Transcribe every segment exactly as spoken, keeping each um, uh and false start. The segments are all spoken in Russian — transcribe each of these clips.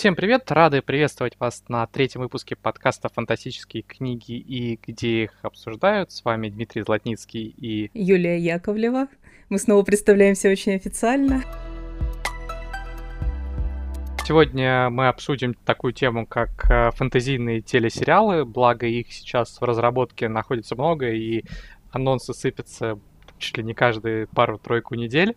Всем привет! Рады приветствовать вас на третьем выпуске подкаста «Фантастические книги и где их обсуждают». С вами Дмитрий Златницкий и Юлия Яковлева. Мы снова представляемся очень официально. Сегодня мы обсудим такую тему, как фэнтезийные телесериалы. Благо, их сейчас в разработке находится много, и анонсы сыпятся чуть ли не каждые пару-тройку недель.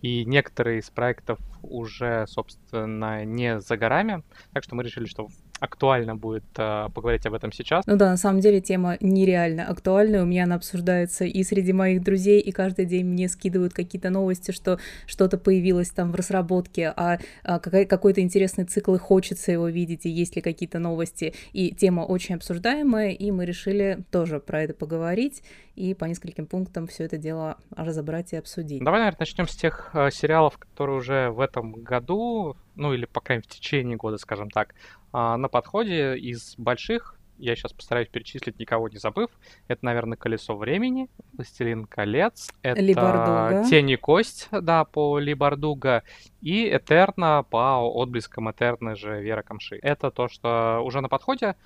И некоторые из проектов уже, собственно, не за горами. Так что мы решили, что актуально будет э, поговорить об этом сейчас. Ну да, на самом деле тема нереально актуальна. У меня она обсуждается и среди моих друзей, и каждый день мне скидывают какие-то новости, что что-то появилось там в разработке, а, а какой- какой-то интересный цикл, и хочется его видеть, и есть ли какие-то новости. И тема очень обсуждаемая, и мы решили тоже про это поговорить и по нескольким пунктам все это дело разобрать и обсудить. Давай, наверное, начнем с тех э, сериалов, которые уже в этом году, ну или, по крайней мере, в течение года, скажем так, на подходе. Из больших, я сейчас постараюсь перечислить, никого не забыв, это, наверное, «Колесо времени», «Властелин колец», это «Тень и Кость», да, по Ли Бардуго, и «Этерна» по отблескам «Этерны» же Вера Камши. Это то, что уже на подходе,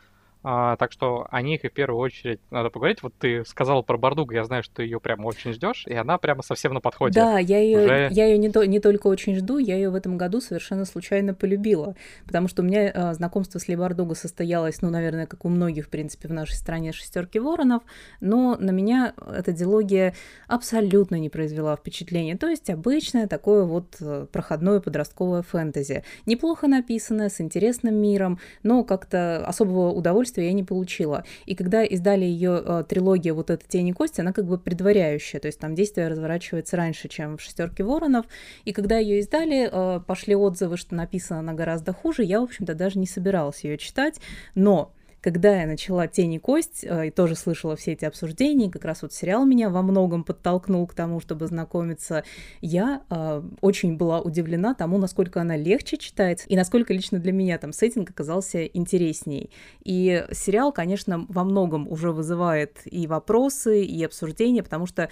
так что о них и в первую очередь надо поговорить. Вот ты сказала про Бардуго, я знаю, что ты ее прямо очень ждешь, и она прямо совсем на подходе. Да, я ее, Уже... я ее не, то, не только очень жду, я ее в этом году совершенно случайно полюбила, потому что у меня а, знакомство с Ли Бардуго состоялось, ну, наверное, как у многих, в принципе, в нашей стране, «Шестёрки воронов», но на меня эта дилогия абсолютно не произвела впечатления. То есть обычное такое вот проходное подростковое фэнтези. Неплохо написанное, с интересным миром, но как-то особого удовольствия я не получила. И когда издали ее э, трилогию вот эта «Тень и кость», она как бы предваряющая, то есть там действие разворачивается раньше, чем в «Шестерке воронов». И когда ее издали, э, пошли отзывы, что написана она гораздо хуже. Я, в общем-то, даже не собиралась ее читать, но когда я начала «Тень и кость», э, и тоже слышала все эти обсуждения, как раз вот сериал меня во многом подтолкнул к тому, чтобы знакомиться, я э, очень была удивлена тому, насколько она легче читается, и насколько лично для меня там сеттинг оказался интересней. И сериал, конечно, во многом уже вызывает и вопросы, и обсуждения, потому что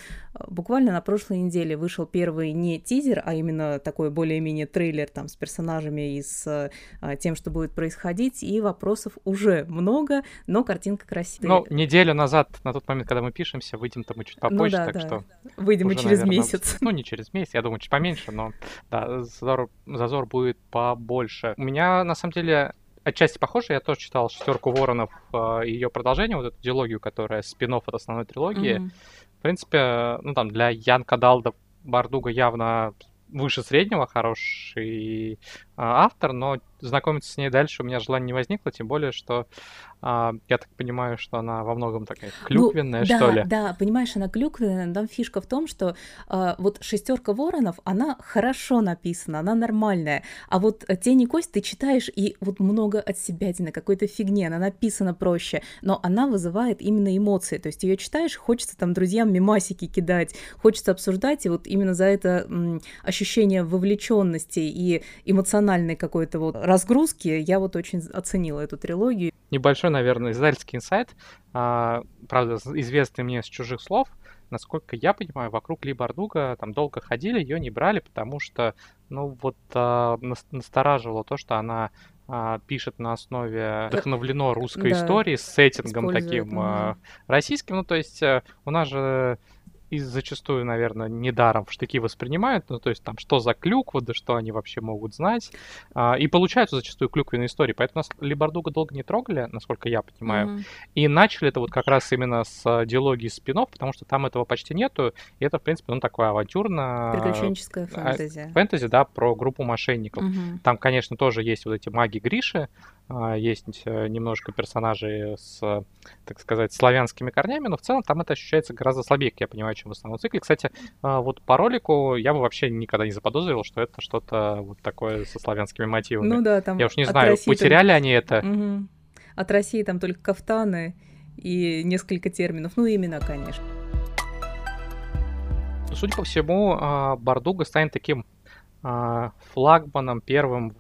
буквально на прошлой неделе вышел первый не тизер, а именно такой более-менее трейлер там с персонажами и с э, тем, что будет происходить, и вопросов уже много, но картинка красивая. Ну, неделю назад, на тот момент, когда мы пишемся, выйдем-то мы чуть попозже, ну, да, так да. что... Выйдем уже, и через наверное, месяц. Ну, не через месяц, я думаю, чуть поменьше, но да, зазор, зазор будет побольше. У меня, на самом деле, отчасти похоже, я тоже читал «Шестерку воронов» и ее продолжение, вот эту дилогию, которая спин-офф от основной трилогии. Mm-hmm. В принципе, ну, там, для Янка Далда Бардуго явно выше среднего, хороший а, автор, но знакомиться с ней дальше у меня желания не возникло, тем более, что а, я так понимаю, что она во многом такая клюквенная, ну, что да, ли. Да, понимаешь, она клюквенная, но там фишка в том, что а, вот «Шестерка воронов», она хорошо написана, она нормальная, а вот «Тень и кость» ты читаешь, и вот много от себятины, какой-то фигни, она написана проще, но она вызывает именно эмоции, то есть ее читаешь, хочется там друзьям мемасики кидать, хочется обсуждать, и вот именно за это м- ощущение вовлеченности и эмоциональной какой-то вот разгрузки, я вот очень оценила эту трилогию. Небольшой, наверное, издательский инсайт, а, правда, известный мне с чужих слов. Насколько я понимаю, вокруг Ли Бардуго там долго ходили, ее не брали, потому что, ну вот, а, настораживало то, что она пишет на основе вдохновлено русской да, истории с сеттингом таким да. российским. Ну, то есть у нас же и зачастую, наверное, недаром в штыки воспринимают, ну, то есть там, что за клюква, да что они вообще могут знать, а, и получаются зачастую клюквенные истории, поэтому нас Ли Бардуго долго не трогали, насколько я понимаю, mm-hmm. и начали это вот как раз именно с диалогии спин-офф, потому что там этого почти нету, и это, в принципе, ну, такое авантюрно... Приключенческое фэнтези. Фэнтези, да, про группу мошенников. Mm-hmm. Там, конечно, тоже есть вот эти маги Гриши, есть немножко персонажей с, так сказать, славянскими корнями, но в целом там это ощущается гораздо слабее, как я понимаю, чем в основном цикле. Кстати, вот по ролику я бы вообще никогда не заподозрил, что это что-то вот такое со славянскими мотивами. Ну да, там я уж не знаю, России потеряли там... они это. Угу. От России там только кафтаны и несколько терминов, ну и имена, конечно. Судя по всему, Бардуго станет таким флагманом первым,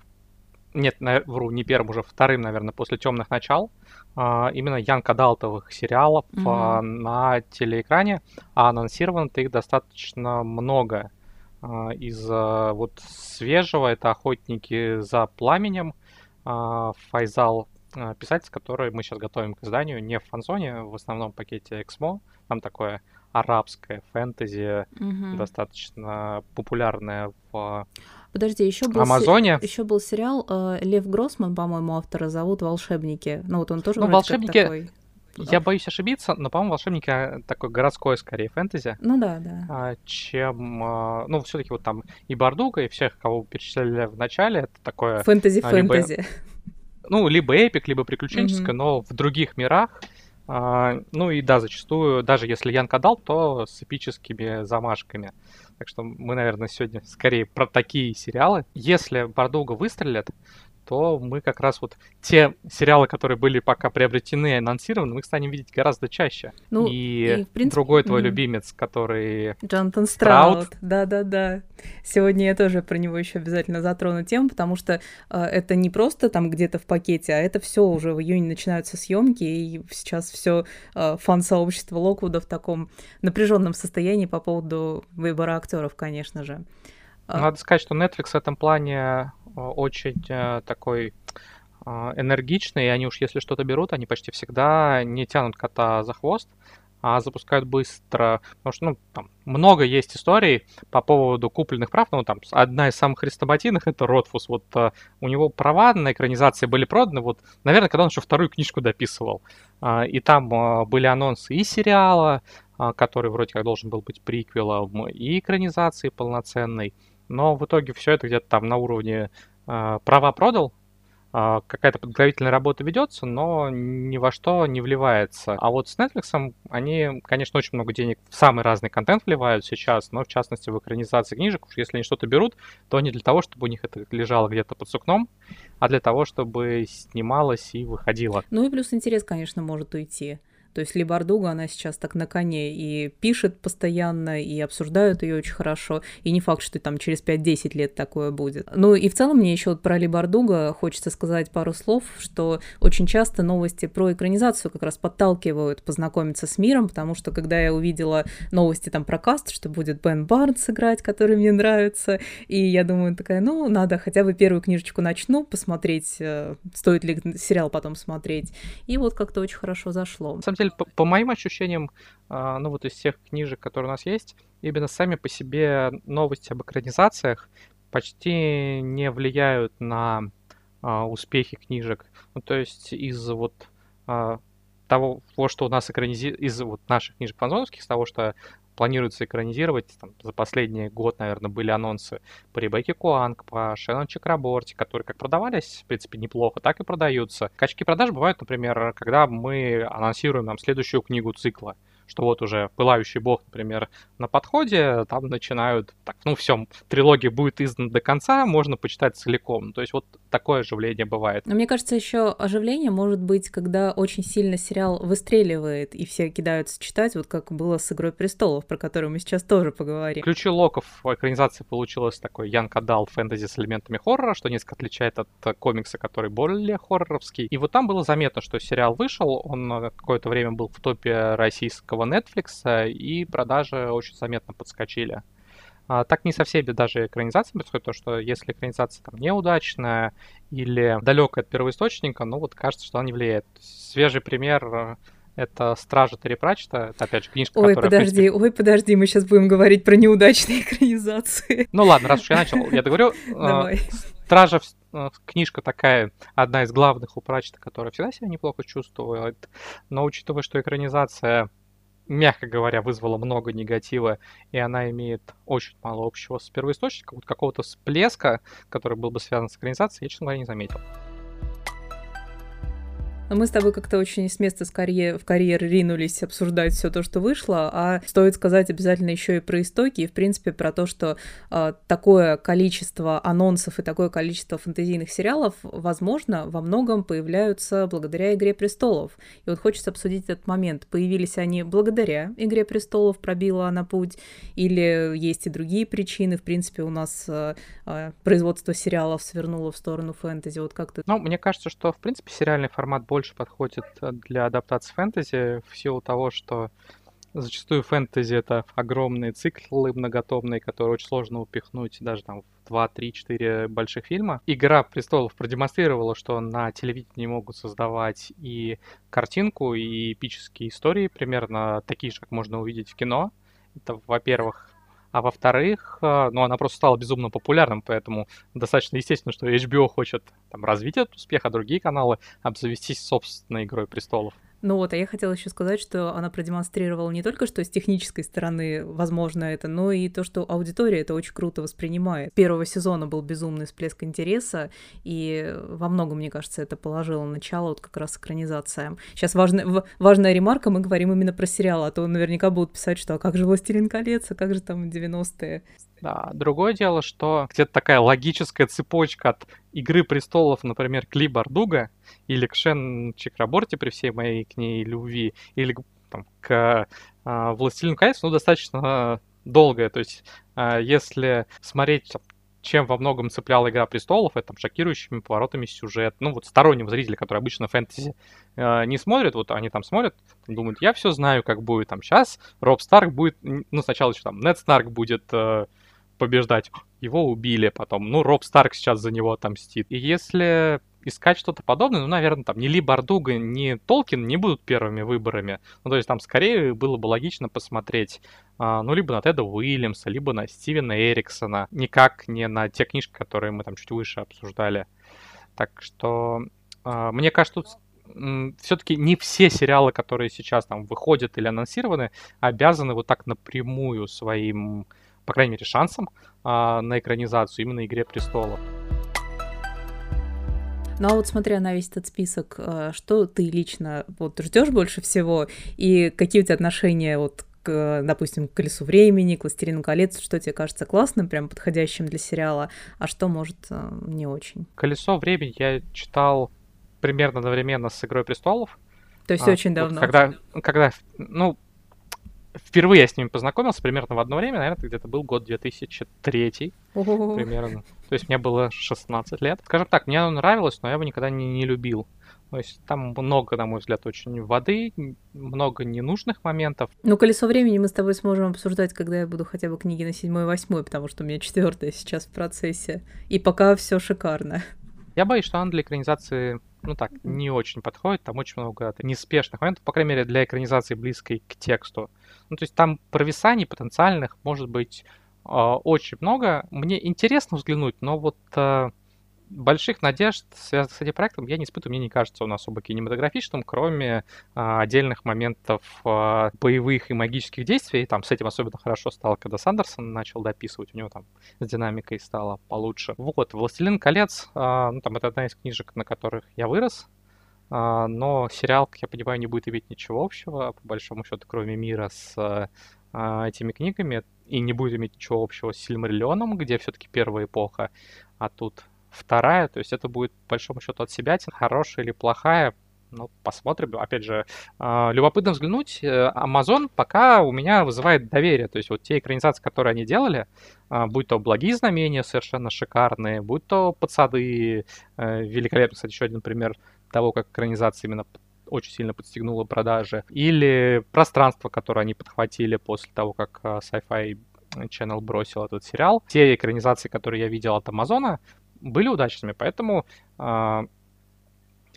нет, вру, не первым, уже вторым, наверное, после «Темных начал», именно Янка Далтовых сериалов mm-hmm. на телеэкране, а анонсировано-то их достаточно много. Из вот свежего это «Охотники за пламенем», Файзал, писатель, который мы сейчас готовим к изданию, не в фанзоне, в основном пакете Эксмо. Там такое арабское фэнтези, угу. достаточно популярное в Подожди, еще был Амазоне. Се... еще был сериал э, Лев Гроссман, по-моему, автора зовут, «Волшебники». Ну вот он тоже ну, вроде волшебники... как такой... Я боюсь ошибиться, но, по-моему, «Волшебники» такой городской, скорее, фэнтези. Ну да, да. Чем, ну, все-таки вот там и Бардуго, и всех, кого перечисляли в начале, это такое... Фэнтези-фэнтези. Либо, ну, либо эпик, либо приключенческое, mm-hmm. но в других мирах. Ну и да, зачастую, даже если Янка дал, то с эпическими замашками. Так что мы, наверное, сегодня скорее про такие сериалы. Если Бардуго выстрелят, то мы как раз вот те сериалы, которые были пока приобретены и анонсированы, мы их станем видеть гораздо чаще. Ну, и, и в принципе... другой твой mm-hmm. любимец, который... Джонатан Страут. Да-да-да. Сегодня я тоже про него еще обязательно затрону тему, потому что э, это не просто там где-то в пакете, а это все уже в июне начинаются съемки, и сейчас все э, фан-сообщество Локвуда в таком напряженном состоянии по поводу выбора актеров, конечно же. Надо сказать, что Netflix в этом плане очень э, такой э, энергичный, и они уж если что-то берут, они почти всегда не тянут кота за хвост, а запускают быстро, потому что ну, там много есть историй по поводу купленных прав, ну там одна из самых хрестоматийных — это Ротфус, вот э, у него права на экранизации были проданы, вот, наверное, когда он еще вторую книжку дописывал, э, и там э, были анонсы и сериала, э, который вроде как должен был быть приквелом, и экранизации полноценной. Но в итоге все это где-то там на уровне э, права продал, э, какая-то подготовительная работа ведется, но ни во что не вливается. А вот с Netflix они, конечно, очень много денег в самый разный контент вливают сейчас, но в частности в экранизации книжек, уж если они что-то берут, то не для того, чтобы у них это лежало где-то под сукном, а для того, чтобы снималось и выходило. Ну и плюс интерес, конечно, может уйти. То есть Ли Бардуго, она сейчас так на коне и пишет постоянно, и обсуждают ее очень хорошо, и не факт, что там через пять-десять лет такое будет. Ну и в целом мне еще вот про Ли Бардуго хочется сказать пару слов, что очень часто новости про экранизацию как раз подталкивают познакомиться с миром, потому что когда я увидела новости там про каст, что будет Бен Барнс играть, который мне нравится, и я думаю, такая, ну надо хотя бы первую книжечку начну, посмотреть, стоит ли сериал потом смотреть, и вот как-то очень хорошо зашло. По, по моим ощущениям, ну вот из всех книжек, которые у нас есть, именно сами по себе новости об экранизациях почти не влияют на успехи книжек. Ну то есть из вот того, что у нас экранизируется, из вот наших книжек фанзоновских, из того, что планируется экранизировать, там, за последний год, наверное, были анонсы по Ребекке Куанг, по Шеннон Чик Роберте, которые как продавались, в принципе, неплохо, так и продаются. Качки продаж бывают, например, когда мы анонсируем нам следующую книгу цикла, что вот уже «Пылающий Бог», например, на подходе, там начинают, так, ну все, трилогия будет издана до конца, можно почитать целиком. То есть вот такое оживление бывает. Но мне кажется, еще оживление может быть, когда очень сильно сериал выстреливает, и все кидаются читать, вот как было с «Игрой престолов», про которую мы сейчас тоже поговорим. Ключи Локов в экранизации получилось такой Янг Адалт фэнтези с элементами хоррора, что несколько отличает от комикса, который более хорроровский. И вот там было заметно, что сериал вышел, он какое-то время был в топе российского Netflix, и продажи очень заметно подскочили. Так не со всеми даже экранизациями происходит, то, что если экранизация там неудачная или далекая от первоисточника, ну вот кажется, что она не влияет. Свежий пример — это «Стража» Терри Пратчета. Это, опять же, книжка, ой, которая... Ой, подожди, принципе... ой, подожди, мы сейчас будем говорить про неудачные экранизации. Ну ладно, раз уж я начал, я договорю. Давай. «Стража», книжка такая, одна из главных у Пратчета, которая всегда себя неплохо чувствует. Но учитывая, что экранизация, мягко говоря, вызвала много негатива, и она имеет очень мало общего с первоисточником, вот какого-то всплеска, который был бы связан с экранизацией, я, честно говоря, не заметил. Мы с тобой как-то очень с места с карьер, в карьер ринулись обсуждать все то, что вышло, а стоит сказать обязательно еще и про истоки, и, в принципе, про то, что э, такое количество анонсов и такое количество фэнтезийных сериалов, возможно, во многом появляются благодаря «Игре престолов». И вот хочется обсудить этот момент. Появились они благодаря «Игре престолов», пробила она путь, или есть и другие причины? В принципе, у нас э, э, производство сериалов свернуло в сторону фэнтези. Вот как-то... Ну, мне кажется, что, в принципе, сериальный формат больше больше подходит для адаптации фэнтези в силу того, что зачастую фэнтези — это огромные циклы многотомные, которые очень сложно упихнуть даже там в два, три, четыре больших фильма. «Игра престолов» продемонстрировала, что на телевидении могут создавать и картинку, и эпические истории, примерно такие же, как можно увидеть в кино. Это, во-первых. А во-вторых, ну, она просто стала безумно популярным, поэтому достаточно естественно, что эйч би о хочет там развить этот успех, а другие каналы обзавестись собственной «Игрой престолов». Ну вот, а я хотела еще сказать, что она продемонстрировала не только, что с технической стороны возможно это, но и то, что аудитория это очень круто воспринимает. Первого сезона был безумный всплеск интереса, и во многом, мне кажется, это положило начало вот как раз экранизациям. Сейчас важно, важная ремарка, мы говорим именно про сериал, а то наверняка будут писать, что «А как же «Властелин колец», а как же там девяностые?» Да, другое дело, что где-то такая логическая цепочка от «Игры престолов», например, к Ли Бардуго или к Шеннону Чик Роберте при всей моей к ней любви, или там, к э, «Властелину колец», ну, достаточно долгая. То есть, э, если смотреть, чем во многом цепляла «Игра престолов», это там, шокирующими поворотами сюжет. Ну, вот стороннего зрителя, который обычно фэнтези э, не смотрит, вот они там смотрят, думают, я все знаю, как будет там сейчас. Роб Старк будет, ну, сначала еще там Нед Старк будет... Э, побеждать. Его убили потом. Ну, Роб Старк сейчас за него отомстит. И если искать что-то подобное, ну, наверное, там ни Ли Бардуго, ни Толкин не будут первыми выборами. Ну, то есть там скорее было бы логично посмотреть, а, ну, либо на Теда Уильямса, либо на Стивена Эриксона. Никак не на те книжки, которые мы там чуть выше обсуждали. Так что, а, мне кажется, тут все-таки не все сериалы, которые сейчас там выходят или анонсированы, обязаны вот так напрямую своим... по крайней мере, шансом а, на экранизацию именно «Игре престолов». Ну а вот смотря на весь этот список, что ты лично вот ждешь больше всего и какие у тебя отношения вот к, допустим, к «Колесу времени», к «Властелину колец», что тебе кажется классным, прям подходящим для сериала, а что, может, не очень? «Колесо времени» я читал примерно одновременно с «Игрой престолов». То есть а, очень давно? Вот, когда, когда, ну... Впервые я с ними познакомился примерно в одно время, наверное, это где-то был год две тысячи третий, О-о-о. примерно. То есть мне было шестнадцать лет. Скажем так, мне оно нравилось, но я его никогда не, не любил. То есть там много, на мой взгляд, очень воды, много ненужных моментов. Ну, «Колесо времени» мы с тобой сможем обсуждать, когда я буду хотя бы книги на седьмой и восьмой, потому что у меня четвертая сейчас в процессе. И пока все шикарно. Я боюсь, что она для экранизации... ну так, не очень подходит, там очень много неспешных моментов, по крайней мере, для экранизации близкой к тексту. Ну, то есть там провисаний потенциальных может быть э, очень много. Мне интересно взглянуть, но вот э, больших надежд, связанных с этим проектом, я не испытываю, мне не кажется он особо кинематографичным, кроме э, отдельных моментов э, боевых и магических действий. Там с этим особенно хорошо стало, когда Сандерсон начал дописывать, у него там с динамикой стало получше. Вот, «Властелин колец», э, ну, там это одна из книжек, на которых я вырос, э, но сериал, как я понимаю, не будет иметь ничего общего, по большому счету, кроме мира с э, этими книгами, и не будет иметь ничего общего с «Сильмариллионом», где все-таки первая эпоха, а тут... вторая, то есть это будет, по большому счету, от себя, хорошая или плохая, ну, посмотрим. Опять же, любопытно взглянуть. Amazon пока у меня вызывает доверие, то есть вот те экранизации, которые они делали, будь то «Благие знамения» совершенно шикарные, будь то «Подсады», великолепно, кстати, еще один пример того, как экранизация именно очень сильно подстегнула продажи, или «Пространство», которое они подхватили после того, как Sci-Fi Channel бросил этот сериал. Те экранизации, которые я видел от Amazon, были удачными, поэтому э,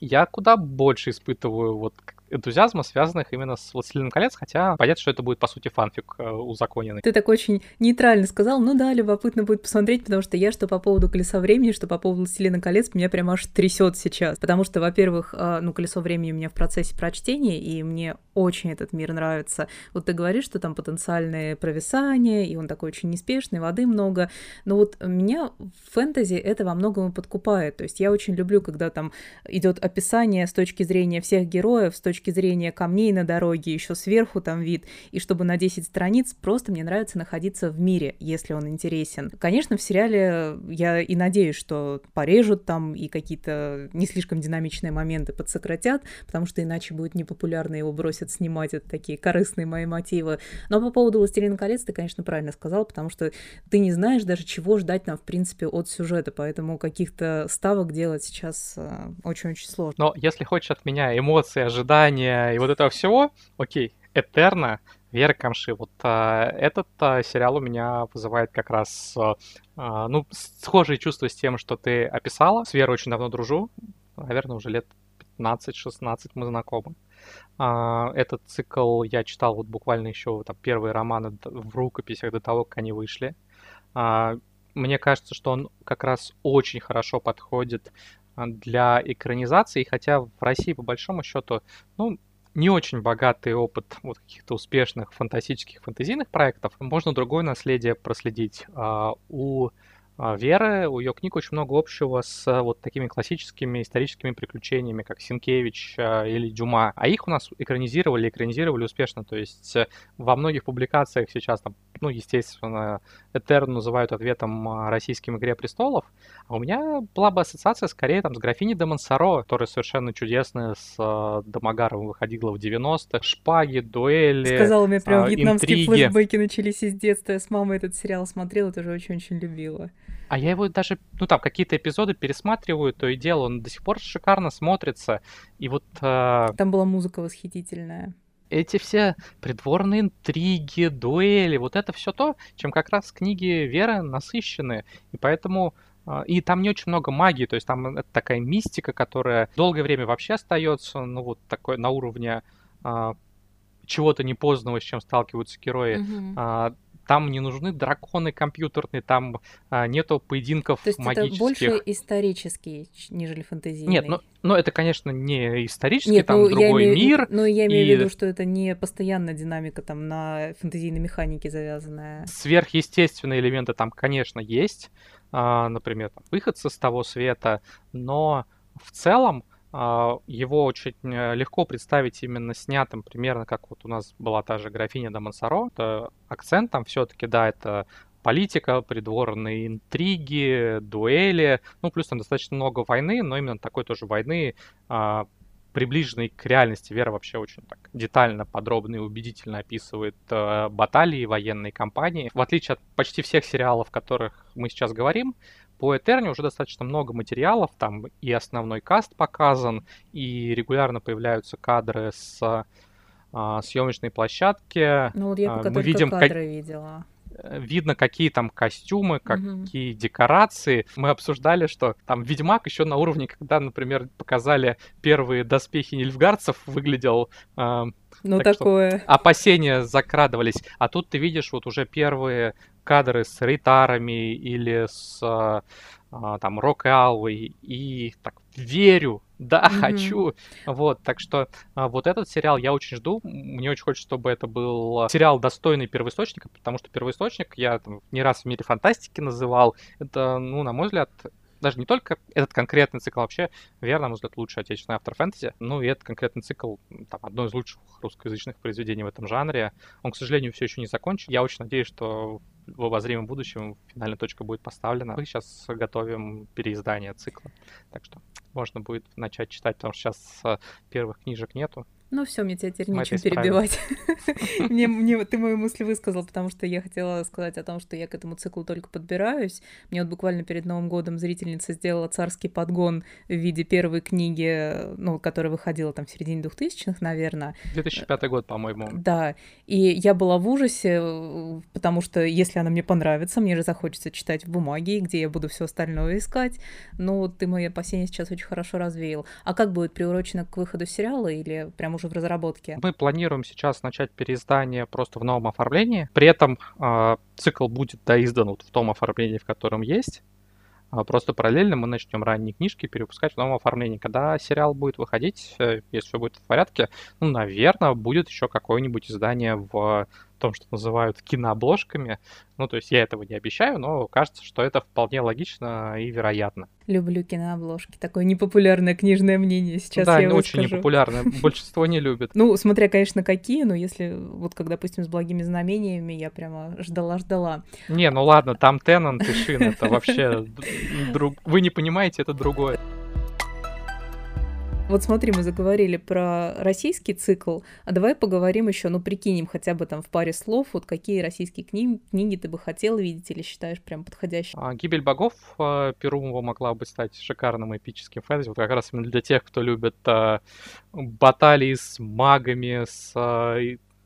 я куда больше испытываю вот энтузиазма, связанных именно с «Властелином колец», хотя понятно, что это будет, по сути, фанфик э, узаконенный. Ты так очень нейтрально сказал, ну да, любопытно будет посмотреть, потому что я, что по поводу «Колеса времени», что по поводу «Властелина колец», меня прям аж трясет сейчас, потому что, во-первых, э, ну, «Колесо времени» у меня в процессе прочтения, и мне очень этот мир нравится. Вот ты говоришь, что там потенциальные провисания, и он такой очень неспешный, воды много, но вот меня фэнтези это во многом и подкупает, то есть я очень люблю, когда там идет описание с точки зрения всех героев, с точки зрения камней на дороге, еще сверху там вид, и чтобы на десять страниц просто мне нравится находиться в мире, если он интересен. Конечно, в сериале я и надеюсь, что порежут там и какие-то не слишком динамичные моменты подсократят, потому что иначе будет непопулярно, его бросят снимать, это такие корыстные мои мотивы. Но по поводу «Властелина колец» ты, конечно, правильно сказал, потому что ты не знаешь даже, чего ждать нам, в принципе, от сюжета, поэтому каких-то ставок делать сейчас очень-очень сложно. Но если хочешь от меня эмоции, ожидания и вот этого всего, окей, «Этерна» — Веры Камши. Вот а, этот а, сериал у меня вызывает как раз а, ну, схожие чувства с тем, что ты описала. С Верой очень давно дружу. Наверное, уже лет пятнадцать-шестнадцать мы знакомы. А, этот цикл я читал вот буквально еще там, первые романы в рукописях до того, как они вышли. А, мне кажется, что он как раз очень хорошо подходит для экранизации, хотя в России, по большому счету, ну, не очень богатый опыт вот каких-то успешных фантастических, фэнтезийных проектов. Можно другое наследие проследить. У Веры, у ее книг очень много общего с вот такими классическими историческими приключениями, как Сенкевич или Дюма. А их у нас экранизировали, экранизировали успешно. То есть во многих публикациях сейчас, там, ну, естественно, Этерну называют ответом российским «Игре престолов». А у меня была бы ассоциация скорее там, с «Графиней де Монсоро», которая совершенно чудесная, с Домогаровым выходила в девяностых. Шпаги, дуэли, сказала, у меня прям вьетнамские флешбеки начались из детства. Я с мамой этот сериал смотрела, тоже очень-очень любила. А я его даже, ну там, какие-то эпизоды пересматриваю, то и дело, он до сих пор шикарно смотрится, и вот... Э... Там была музыка восхитительная. Эти все придворные интриги, дуэли, вот это все то, чем как раз книги Веры насыщены, и поэтому... И там не очень много магии, то есть там такая мистика, которая долгое время вообще остается, ну вот такой на уровне э, чего-то непознанного, с чем сталкиваются герои, mm-hmm. Там не нужны драконы компьютерные, там а, нету поединков магических. То есть магических. Это больше исторические, нежели фэнтезийные? Нет, ну, ну это, конечно, не исторический, Нет, там ну, другой я имею, мир. Ну, я имею и... в виду, что это не постоянная динамика там на фэнтезийной механике завязанная. Сверхъестественные элементы там, конечно, есть. А, например, там, выходцы с того света, но в целом его очень легко представить именно снятым, примерно как вот у нас была та же «Графиня де Монсоро». Это акцент там все-таки, да, это политика, придворные интриги, дуэли. Ну, плюс там достаточно много войны, но именно такой тоже войны, приближенной к реальности. Вера вообще очень так детально, подробно и убедительно описывает баталии, военные кампании. В отличие от почти всех сериалов, о которых мы сейчас говорим, по Этерне уже достаточно много материалов, там и основной каст показан, и регулярно появляются кадры с а, съемочной площадки. Ну вот я пока Мы только видим, кадры как... видела. Видно, какие там костюмы, какие угу. декорации. Мы обсуждали, что там «Ведьмак» еще на уровне, когда, например, показали первые доспехи нильфгардцев, выглядел... А, ну так такое. Опасения закрадывались. А тут ты видишь вот уже первые... кадры с рейтарами или с а, там Рок и Алвой, и так верю, да, mm-hmm. хочу. Вот, так что а, вот этот сериал я очень жду. Мне очень хочется, чтобы это был сериал, достойный первоисточника, потому что первоисточник я там, не раз в мире фантастики называл. Это, ну, на мой взгляд, даже не только этот конкретный цикл, вообще, верно, на мой взгляд, лучший отечественный автор фэнтези. Ну и этот конкретный цикл, там, одно из лучших русскоязычных произведений в этом жанре. Он, к сожалению, все еще не закончен. Я очень надеюсь, что в обозримом будущем финальная точка будет поставлена. Мы сейчас готовим переиздание цикла, так что можно будет начать читать, потому что сейчас первых книжек нету. Ну все, мне тебя теперь нечем перебивать. мне, мне, ты мою мысль высказал, потому что я хотела сказать о том, что я к этому циклу только подбираюсь. Мне вот буквально перед Новым годом зрительница сделала царский подгон в виде первой книги, ну, которая выходила там в середине двухтысячных, наверное. две тысячи пятый год, по-моему. Да, и я была в ужасе, потому что если она мне понравится, мне же захочется читать в бумаге, где я буду все остальное искать. Но ты мои опасения сейчас очень хорошо развеял. А как будет приурочено к выходу сериала или прям уже в разработке? Мы планируем сейчас начать переиздание просто в новом оформлении. При этом э, цикл будет доиздан вот в том оформлении, в котором есть. А просто параллельно мы начнем ранние книжки перевыпускать в новом оформлении. Когда сериал будет выходить, э, если все будет в порядке, ну, наверное, будет еще какое-нибудь издание в том, что называют кинообложками. Ну, то есть я этого не обещаю, но кажется, что это вполне логично и вероятно. Люблю кинообложки. Такое непопулярное книжное мнение сейчас да, я Да, очень непопулярное. Большинство не любит. Ну, смотря, конечно, какие, но если вот как, допустим, с «Благими знамениями», я прямо ждала-ждала. Не, ну ладно, там Теннант и Шин, это вообще... Вы не понимаете, это другое. Вот смотри, мы заговорили про российский цикл, а давай поговорим еще, ну, прикинем хотя бы там в паре слов, вот какие российские книги, книги ты бы хотел видеть или считаешь прям подходящими. «Гибель богов» Перумова могла бы стать шикарным эпическим фэнтези, вот как раз именно для тех, кто любит баталии с магами, с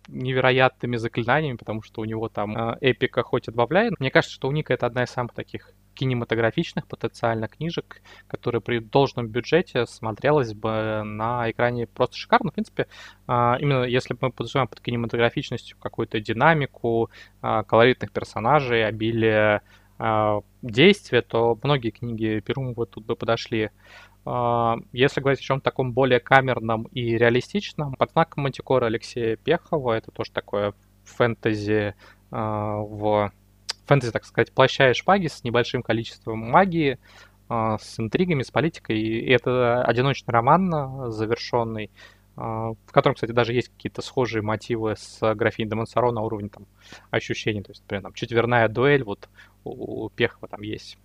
невероятными заклинаниями, потому что у него там эпика хоть отбавляет. Мне кажется, что у Ника это одна из самых таких кинематографичных потенциально книжек, которые при должном бюджете смотрелась бы на экране просто шикарно. В принципе, именно если мы подразумеваем под кинематографичностью какую-то динамику, колоритных персонажей, обилие действия, то многие книги Перумова тут бы подошли. Если говорить о чем-то таком более камерном и реалистичном, под знаком Мантикора Алексея Пехова, это тоже такое фэнтези в... фэнтези, так сказать, плаща и шпаги с небольшим количеством магии, с интригами, с политикой. И это одиночный роман завершенный, в котором, кстати, даже есть какие-то схожие мотивы с «Графиней де Монсоро» на уровне там ощущений. То есть, например, там, четверная дуэль, вот у Пехова там есть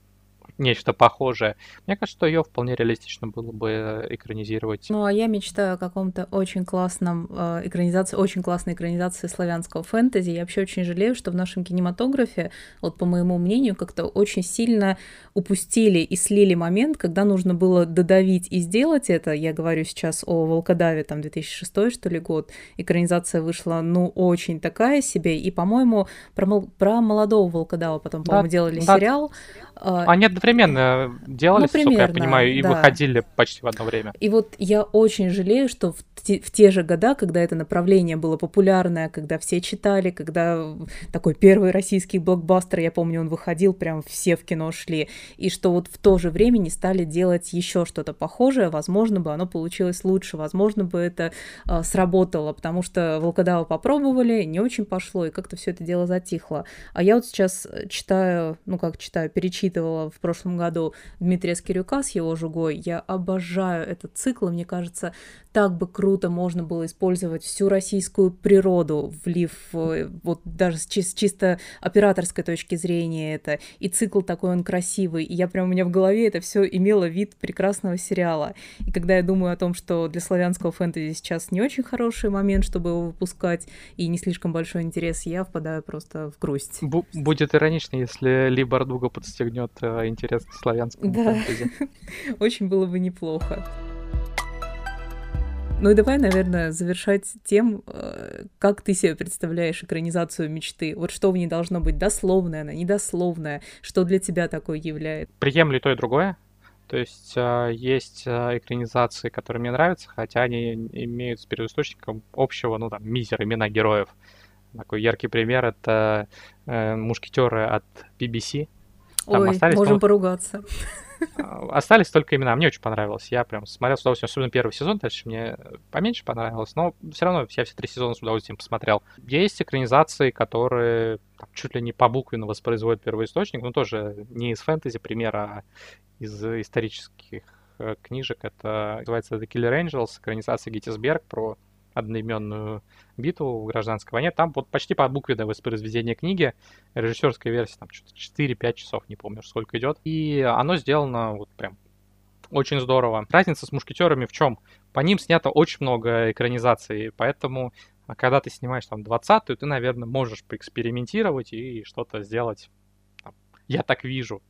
нечто похожее. Мне кажется, что ее вполне реалистично было бы экранизировать. Ну, а я мечтаю о каком-то очень классном э, экранизации, очень классной экранизации славянского фэнтези. Я вообще очень жалею, что в нашем кинематографе, вот по моему мнению, как-то очень сильно упустили и слили момент, когда нужно было додавить и сделать это. Я говорю сейчас о «Волкодаве», там, две тысячи шестой, что ли, год. Экранизация вышла, ну, очень такая себе. И, по-моему, про, мол... про молодого Волкодава потом, по-моему, да, делали да. сериал. А нет, одновременно делались, ну, примерно, сколько я понимаю, и да. выходили почти в одно время. И вот я очень жалею, что в те, в те же года, когда это направление было популярное, когда все читали, когда такой первый российский блокбастер, я помню, он выходил, прям все в кино шли, и что вот в то же время не стали делать еще что-то похожее, возможно бы оно получилось лучше, возможно бы это а, сработало, потому что «Волкодава» попробовали, не очень пошло, и как-то все это дело затихло. А я вот сейчас читаю, ну как читаю, перечитывала в в прошлом году Дмитрия Скирюка с его «Жугой». Я обожаю этот цикл, и мне кажется, так бы круто можно было использовать всю российскую природу, влив вот даже с чисто операторской точки зрения это. И цикл такой, он красивый, и я прям, у меня в голове это все имело вид прекрасного сериала. И когда я думаю о том, что для славянского фэнтези сейчас не очень хороший момент, чтобы его выпускать, и не слишком большой интерес, я впадаю просто в грусть. Б- будет иронично, если Ли Бардуго подстегнет интерес к славянскому фэнтези. Очень было бы неплохо. Ну и давай, наверное, завершать тем, как ты себе представляешь экранизацию мечты. Вот что в ней должно быть, дословное она, недословное, что для тебя такое является? Приемлю то и другое. То есть есть экранизации, которые мне нравятся, хотя они имеют с первоисточником общего, ну там, мизер, имена героев. Такой яркий пример — это «Мушкетеры» от би би си. Там Ой, остались, можем ну, поругаться. Остались только имена. Мне очень понравилось. Я прям смотрел с удовольствием, особенно первый сезон, дальше мне поменьше понравилось, но все равно я все три сезона с удовольствием посмотрел. Есть экранизации, которые там чуть ли не по буквенно воспроизводят первоисточник, но тоже не из фэнтези примера, а из исторических книжек. Это называется The Killer Angels, экранизация Геттисберг про одноименную битву в гражданской войне. Там вот почти по буквенное воспроизведение книги. Режиссерская версия там что-то четыре-пять часов, не помню, сколько идет. И оно сделано вот прям очень здорово. Разница с «Мушкетерами» в чем? По ним снято очень много экранизаций, поэтому когда ты снимаешь там двадцатую, ты, наверное, можешь поэкспериментировать и что-то сделать. Я так вижу.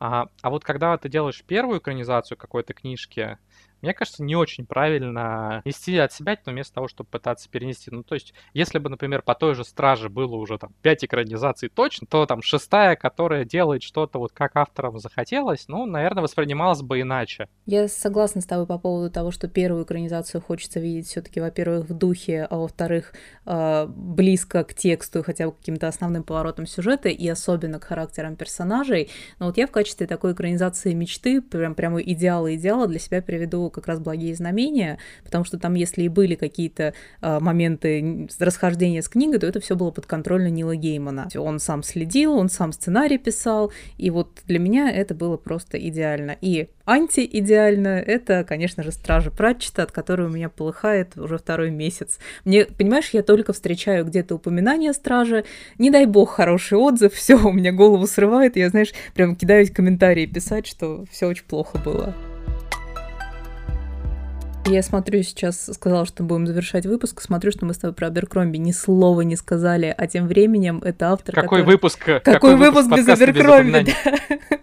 А, а вот когда ты делаешь первую экранизацию какой-то книжки, мне кажется, не очень правильно нести от себя, но вместо того, чтобы пытаться перенести. Ну, то есть, если бы, например, по той же «Страже» было уже там пять экранизаций точно, то там шестая, которая делает что-то вот как авторам захотелось, ну, наверное, воспринималась бы иначе. Я согласна с тобой по поводу того, что первую экранизацию хочется видеть все-таки, во-первых, в духе, а во-вторых, близко к тексту, хотя бы к каким-то основным поворотам сюжета и особенно к характерам персонажей. Но вот я в качестве такой экранизации мечты, прям прямо идеала-идеала для себя приведу как раз «Благие знамения», потому что там, если и были какие-то э, моменты расхождения с книгой, то это все было под контролем Нила Геймана. Он сам следил, он сам сценарий писал, и вот для меня это было просто идеально. И антиидеально это, конечно же, «Стража Пратчета», от которой у меня полыхает уже второй месяц. Мне, понимаешь, я только встречаю где-то упоминание «Стражи», не дай бог хороший отзыв, все, у меня голову срывает, я, знаешь, прям кидаюсь в комментарии писать, что все очень плохо было. Я смотрю сейчас, сказала, что будем завершать выпуск, смотрю, что мы с тобой про Абберкромби ни слова не сказали, а тем временем это автор... Какой который... выпуск? Какой, какой выпуск, выпуск без Абберкромби? Да.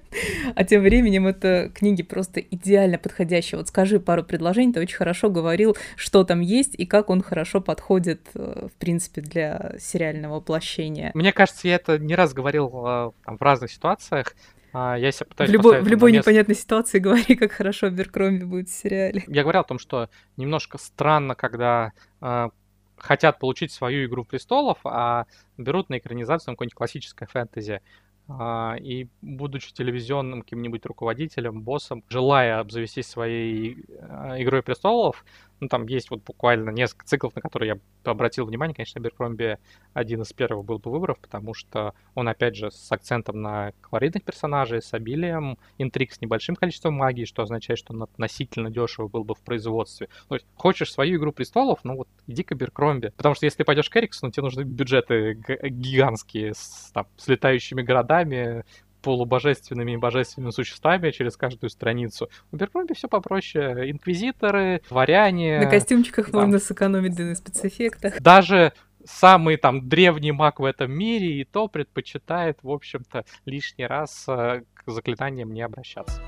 А тем временем это книги просто идеально подходящие. Вот скажи пару предложений, ты очень хорошо говорил, что там есть и как он хорошо подходит, в принципе, для сериального воплощения. Мне кажется, я это не раз говорил там, в разных ситуациях. Я себя пытаюсь в любой, в любой непонятной ситуации говори, как хорошо Абберкромби будет в сериале. Я говорил о том, что немножко странно, когда э, хотят получить свою «Игру престолов», а берут на экранизацию какое-нибудь классическое фэнтези. Э, и, будучи телевизионным каким-нибудь руководителем, боссом, желая обзавестись своей э, «Игрой престолов», ну, там есть вот буквально несколько циклов, на которые я обратил внимание. Конечно, Абберкромби один из первых был бы выборов, потому что он, опять же, с акцентом на колоритных персонажей, с обилием интриг, с небольшим количеством магии, что означает, что он относительно дешево был бы в производстве. То есть, хочешь свою «Игру престолов», ну вот иди к Абберкромби. Потому что если ты пойдешь к Эриксону, тебе нужны бюджеты г- гигантские с, там, с летающими городами, полубожественными и божественными существами через каждую страницу. У Абберкромби все попроще. Инквизиторы, дворяне... На костюмчиках там можно сэкономить для спецэффектов. Даже самый там древний маг в этом мире и то предпочитает, в общем-то, лишний раз к заклинаниям не обращаться.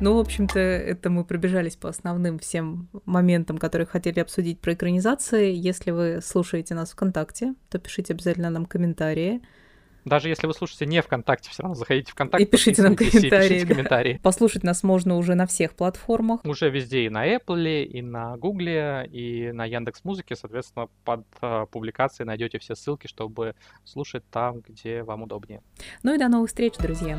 Ну, в общем-то, это мы пробежались по основным всем моментам, которые хотели обсудить про экранизации. Если вы слушаете нас ВКонтакте, то пишите обязательно нам комментарии. Даже если вы слушаете не ВКонтакте, все равно заходите в ВКонтакте. И пишите нам комментарии. Пишите да. комментарии. Послушать нас можно уже на всех платформах. Уже везде, и на Apple, и на Google, и на Яндекс.Музыке. Соответственно, под э, публикацией найдете все ссылки, чтобы слушать там, где вам удобнее. Ну и до новых встреч, друзья!